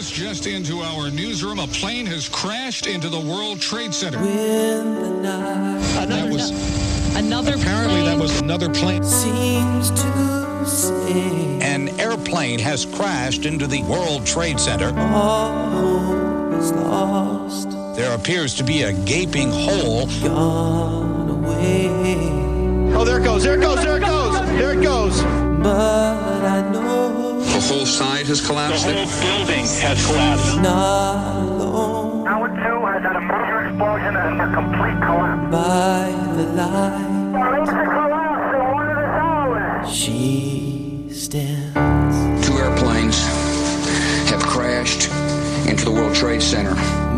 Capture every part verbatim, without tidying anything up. This just into our newsroom, a plane has crashed into the World Trade Center. When the night another, that was, no, another apparently plane. that was another plane. Seems to say an airplane has crashed into the World Trade Center. All is lost. There appears to be a gaping hole. Gone away. Oh, there it goes, there it goes, there it goes, there it goes. But I know. The whole side has collapsed. The whole building has collapsed. Not alone. Tower two has had a major explosion and a complete collapse. By the light. The links are collapsed in one of the towers. She stands. Two airplanes have crashed into the World Trade Center.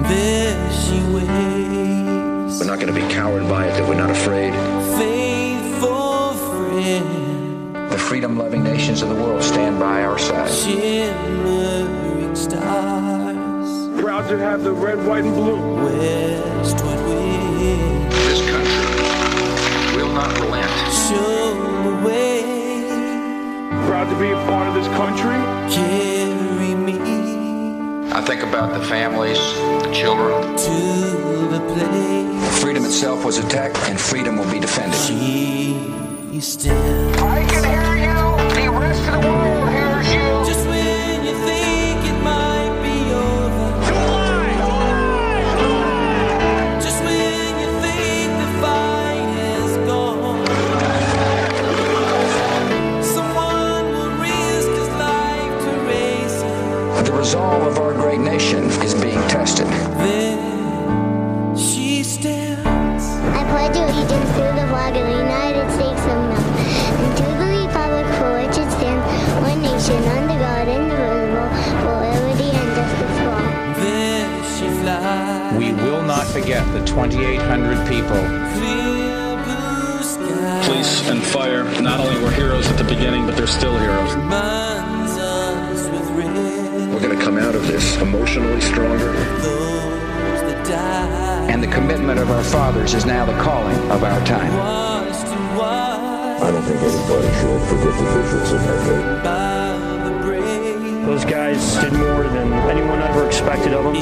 There she waits. We're not going to be cowed by it, that we're not afraid. Faithful friend. The freedom-loving nations of the world stand by our side. Shimmering stars. Proud to have the red, white, and blue. Westward wind. This country will not relent. Show the way. Proud to be a part of this country. Carry me. I think about the families, the children. To the place. Freedom itself was attacked, and freedom will be defended. She stands. I can hear you. The rest of the world hears you. Just when you think it might be over. July, July, July. Just when you think the fight is gone. Someone will risk his life to raise him. But the resolve of our great nation is being tested. There she stands. I pledge allegiance to the flag of the United States. Under God, indivisible, for liberty and justice for all. There she flies. We will not forget the twenty-eight hundred people. Clear blue sky. Police and fire not only were heroes at the beginning, but they're still heroes. We're going to come out of this emotionally stronger. Those that die. And the commitment of our fathers is now the calling of our time. Washed and washed. I don't think anybody should forget the visuals of that day. Those guys did more than anyone ever expected of them.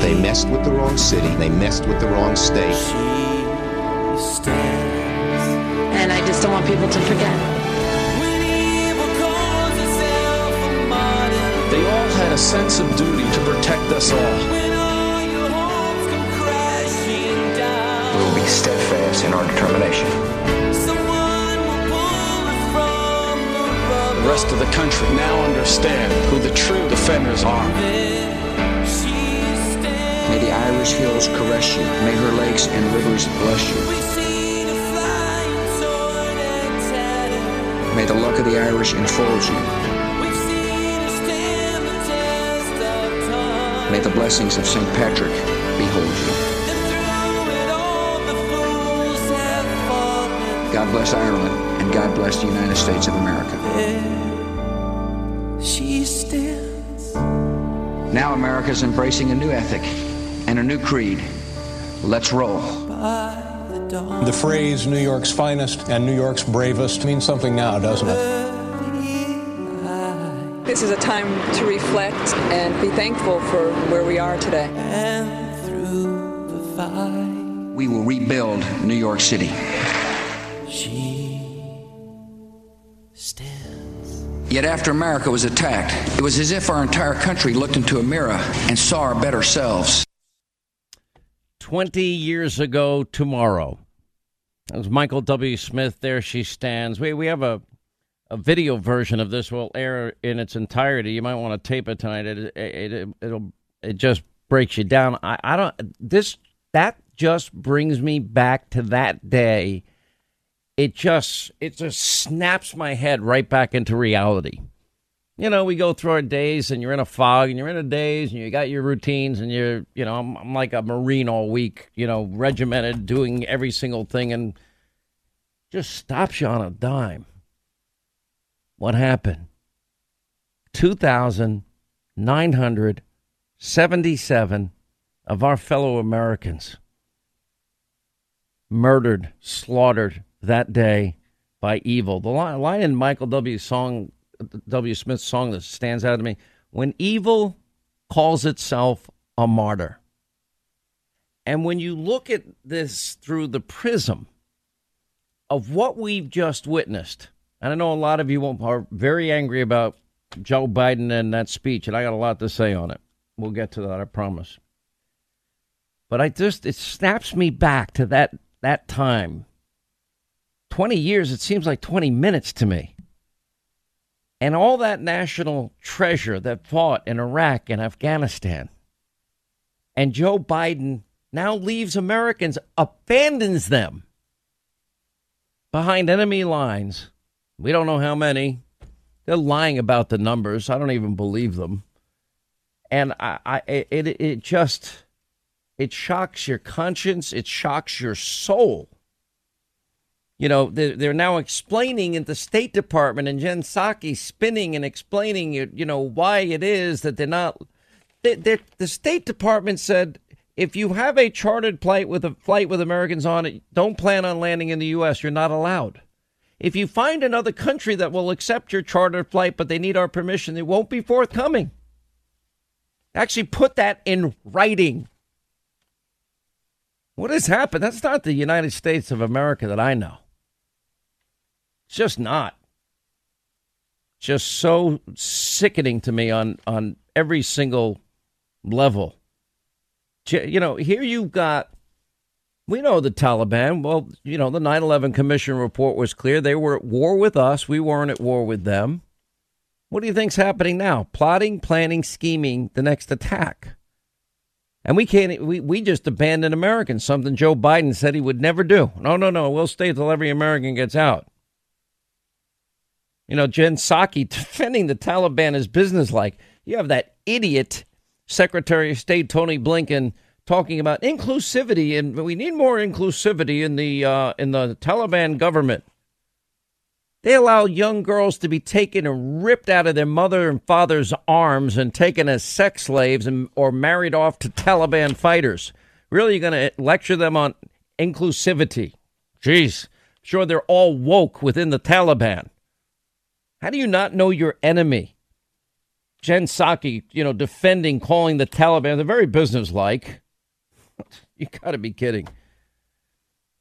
They messed with the wrong city. They messed with the wrong state. And I just don't want people to forget. They all had a sense of duty to protect us all. We'll be steadfast in our determination. The rest of the country now understand who the true defenders are. May the Irish hills caress you. May her lakes and rivers bless you. May the luck of the Irish enfold you. May the blessings of Saint Patrick behold you. God bless Ireland. God bless the United States of America. There she stands. Now America is embracing a new ethic and a new creed. Let's roll. The, the phrase New York's finest and New York's bravest means something now, doesn't it? This is a time to reflect and be thankful for where we are today. And through the fight, we will rebuild New York City. She Yet after America was attacked, it was as if our entire country looked into a mirror and saw our better selves. Twenty years ago tomorrow, that was Michael W. Smith, There She Stands. We we have a, a video version of this. Will air in its entirety. You might want to tape it tonight. It, it, it, it'll, it just breaks you down. I, I don't, this, that just brings me back to that day. It just it just snaps my head right back into reality. You know, we go through our days and you're in a fog and you're in a daze and you got your routines and you're, you know, I'm, I'm like a Marine all week, you know, regimented, doing every single thing, and just stops you on a dime. What happened? two thousand nine hundred seventy-seven of our fellow Americans murdered, slaughtered, that day by evil. The line in Michael W. Song, W. Smith's song that stands out to me: when evil calls itself a martyr. And when you look at this through the prism of what we've just witnessed, and I know a lot of you are very angry about Joe Biden and that speech, and I got a lot to say on it. We'll get to that, I promise. But I just, it snaps me back to that that time. twenty years, it seems like twenty minutes to me. And all that national treasure that fought in Iraq and Afghanistan. And Joe Biden now leaves Americans, abandons them behind enemy lines. We don't know how many. They're lying about the numbers. I don't even believe them. And I, I it, it just, it shocks your conscience. It shocks your soul. You know, they're, they're now explaining in the State Department and Jen Psaki spinning and explaining, you, you know, why it is that they're not. They, they're, the State Department said, if you have a chartered flight with a flight with Americans on it, don't plan on landing in the U S. You're not allowed. If you find another country that will accept your charter flight, but they need our permission, they won't be forthcoming. Actually put that in writing. What has happened? That's not the United States of America that I know. It's just not. Just so sickening to me on, on every single level. You know, here you've got, we know the Taliban. Well, you know, the nine eleven Commission report was clear. They were at war with us. We weren't at war with them. What do you think's happening now? Plotting, planning, scheming the next attack. And we can't, we, we just abandoned Americans, something Joe Biden said he would never do. No, no, no. We'll stay till every American gets out. You know, Jen Psaki defending the Taliban is businesslike. You have that idiot Secretary of State Tony Blinken talking about inclusivity, and we need more inclusivity in the uh, in the Taliban government. They allow young girls to be taken and ripped out of their mother and father's arms and taken as sex slaves and or married off to Taliban fighters. Really, you're going to lecture them on inclusivity? Jeez, sure they're all woke within the Taliban. How do you not know your enemy? Jen Psaki, you know, defending, calling the Taliban, they're very businesslike. You got to be kidding.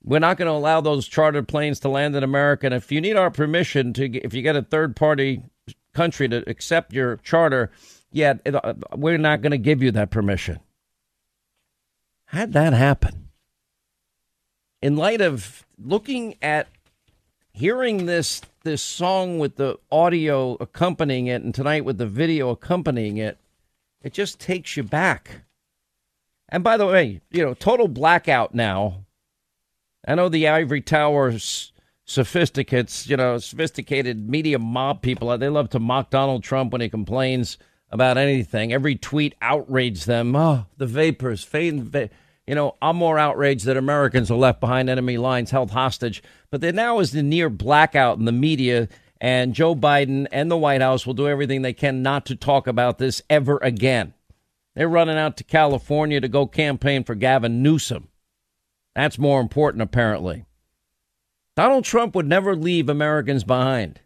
We're not going to allow those chartered planes to land in America. And if you need our permission to, if you get a third party country to accept your charter, yeah, it, uh, we're not going to give you that permission. How'd that happen? In light of looking at hearing this, this song with the audio accompanying it and tonight with the video accompanying it, it just takes you back. And by the way, you know, total blackout now. I know the ivory towers sophisticates, you know, sophisticated media mob people, they love to mock Donald Trump when he complains about anything. Every tweet outraged them. Oh, the vapors, fade, va- you know, I'm more outraged that Americans are left behind enemy lines, held hostage. But there now is the near blackout in the media, and Joe Biden and the White House will do everything they can not to talk about this ever again. They're running out to California to go campaign for Gavin Newsom. That's more important, apparently. Donald Trump would never leave Americans behind.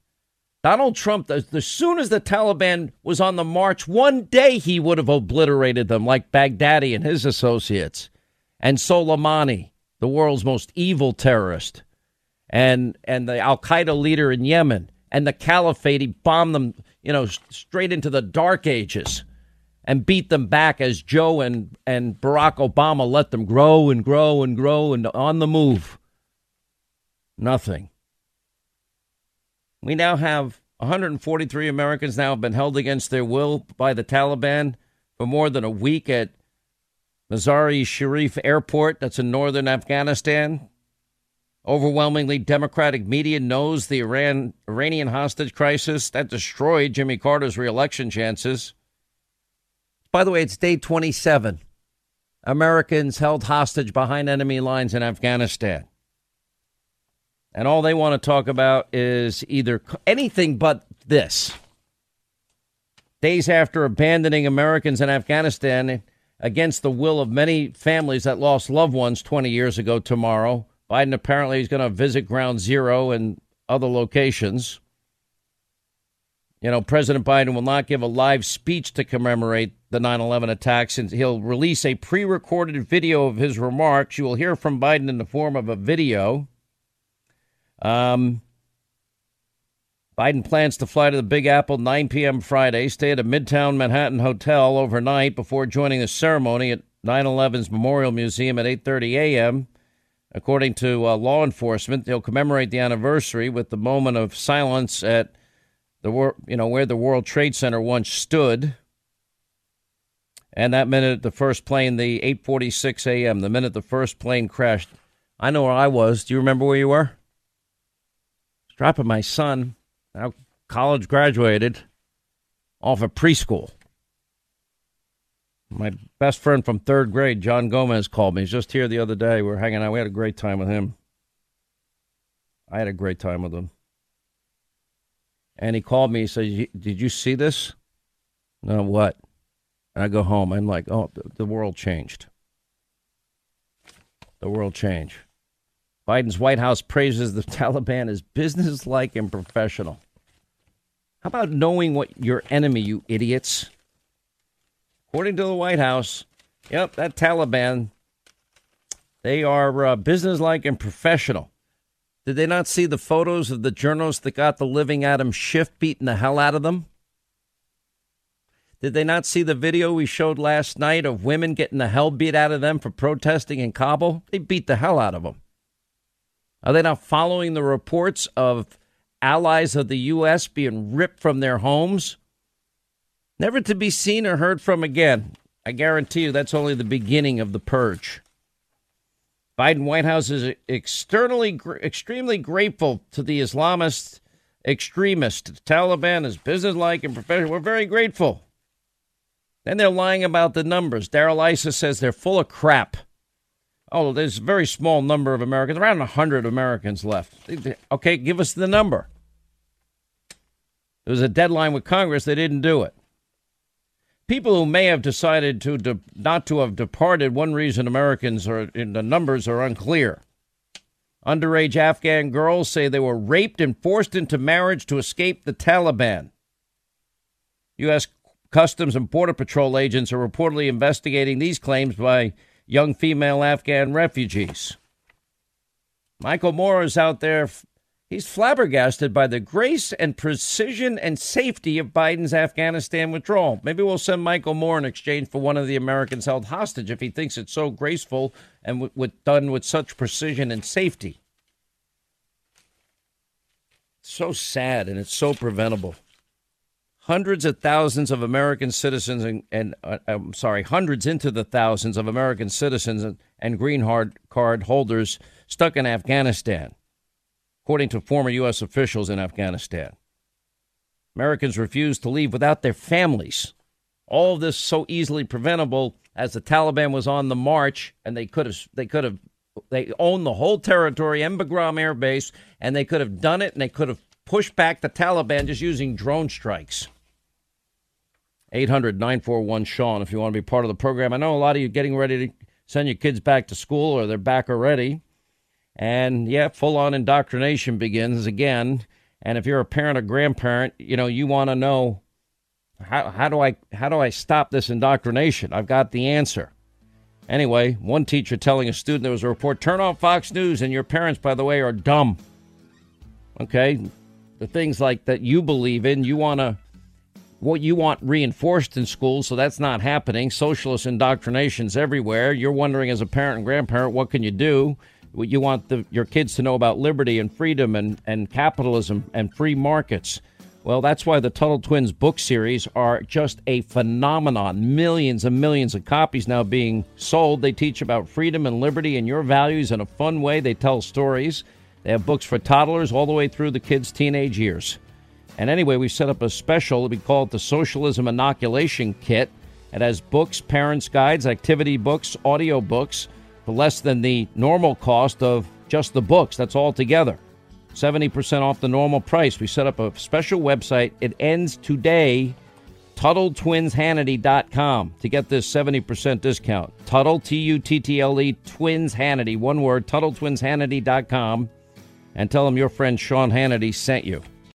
Donald Trump, as soon as the Taliban was on the march, one day he would have obliterated them, like Baghdadi and his associates, and Soleimani, the world's most evil terrorist, and and the al-Qaeda leader in Yemen, and the caliphate. He bombed them, you know, straight into the dark ages. And beat them back as Joe and, and Barack Obama let them grow and grow and grow and on the move. Nothing. We now have one hundred forty-three Americans now have been held against their will by the Taliban for more than a week at Mazar-i-Sharif Airport. That's in northern Afghanistan. Overwhelmingly Democratic media knows the Iran Iranian hostage crisis that destroyed Jimmy Carter's reelection chances. By the way, it's day twenty-seven. Americans held hostage behind enemy lines in Afghanistan. And all they want to talk about is either anything but this. Days after abandoning Americans in Afghanistan against the will of many families that lost loved ones twenty years ago tomorrow, Biden apparently is going to visit Ground Zero and other locations. You know, President Biden will not give a live speech to commemorate the nine eleven attacks, and he'll release a pre-recorded video of his remarks. You will hear from Biden in the form of a video. Um, Biden plans to fly to the Big Apple nine p.m. Friday, stay at a Midtown Manhattan hotel overnight before joining the ceremony at nine eleven's Memorial Museum at eight thirty a.m. According to uh, law enforcement, they'll commemorate the anniversary with the moment of silence at the wor- you know where the World Trade Center once stood. And that minute, the first plane, the eight forty-six a.m., the minute the first plane crashed. I know where I was. Do you remember where you were? I was dropping my son, now college graduated, off of preschool. My best friend from third grade, John Gomez, called me. He's just here the other day. We were hanging out. We had a great time with him. I had a great time with him. And he called me. He said, did you see this? No, what? And I go home. I'm like, oh, the, the world changed. The world changed. Biden's White House praises the Taliban as businesslike and professional. How about knowing what your enemy, you idiots? According to the White House, yep, that Taliban, they are uh, businesslike and professional. Did they not see the photos of the journalists that got the living Adam Schiff beating the hell out of them? Did they not see the video we showed last night of women getting the hell beat out of them for protesting in Kabul? They beat the hell out of them. Are they not following the reports of allies of the U S being ripped from their homes? Never to be seen or heard from again. I guarantee you that's only the beginning of the purge. Biden White House is externally gr- extremely grateful to the Islamist extremists. The Taliban is businesslike and professional. We're very grateful. Then they're lying about the numbers. Darrell Issa says they're full of crap. Oh, there's a very small number of Americans, around one hundred Americans left. Okay, give us the number. There was a deadline with Congress. They didn't do it. People who may have decided to de- not to have departed, one reason Americans are in the numbers are unclear. Underage Afghan girls say they were raped and forced into marriage to escape the Taliban. U S. Customs and Border Patrol agents are reportedly investigating these claims by young female Afghan refugees. Michael Moore is out there. He's flabbergasted by the grace and precision and safety of Biden's Afghanistan withdrawal. Maybe we'll send Michael Moore in exchange for one of the Americans held hostage if he thinks it's so graceful and w- w- done with such precision and safety. It's so sad, and it's so preventable. Hundreds of thousands of American citizens and, and uh, I'm sorry, hundreds into the thousands of American citizens and, and green card holders stuck in Afghanistan, according to former U S officials in Afghanistan. Americans refused to leave without their families. All of this so easily preventable, as the Taliban was on the march, and they could have, they could have, they owned the whole territory and Bagram Air Base, and they could have done it, and they could have pushed back the Taliban just using drone strikes. eight hundred nine four one Sean, if you want to be part of the program. I know a lot of you getting ready to send your kids back to school, or they're back already. And, yeah, full-on indoctrination begins again. And if you're a parent or grandparent, you know, you want to know, how, how do I how do I stop this indoctrination? I've got the answer. Anyway, one teacher telling a student, there was a report, turn off Fox News, and your parents, by the way, are dumb. Okay? The things like that you believe in, you want to, what you want reinforced in school, so that's not happening. Socialist indoctrination's everywhere. You're wondering as a parent and grandparent, what can you do? You want the, your kids to know about liberty and freedom and, and capitalism and free markets. Well, that's why the Tuttle Twins book series are just a phenomenon. Millions and millions of copies now being sold. They teach about freedom and liberty and your values in a fun way. They tell stories. They have books for toddlers all the way through the kids' teenage years. And anyway, we set up a special. We call it the Socialism Inoculation Kit. It has books, parents' guides, activity books, audio books, less than the normal cost of just the books. That's all together. seventy percent off the normal price. We set up a special website. It ends today, Tuttle Twins Hannity dot com, to get this seventy percent discount. Tuttle, T U T T L E, Twins Hannity, one word, Tuttle Twins Hannity dot com, and tell them your friend Sean Hannity sent you.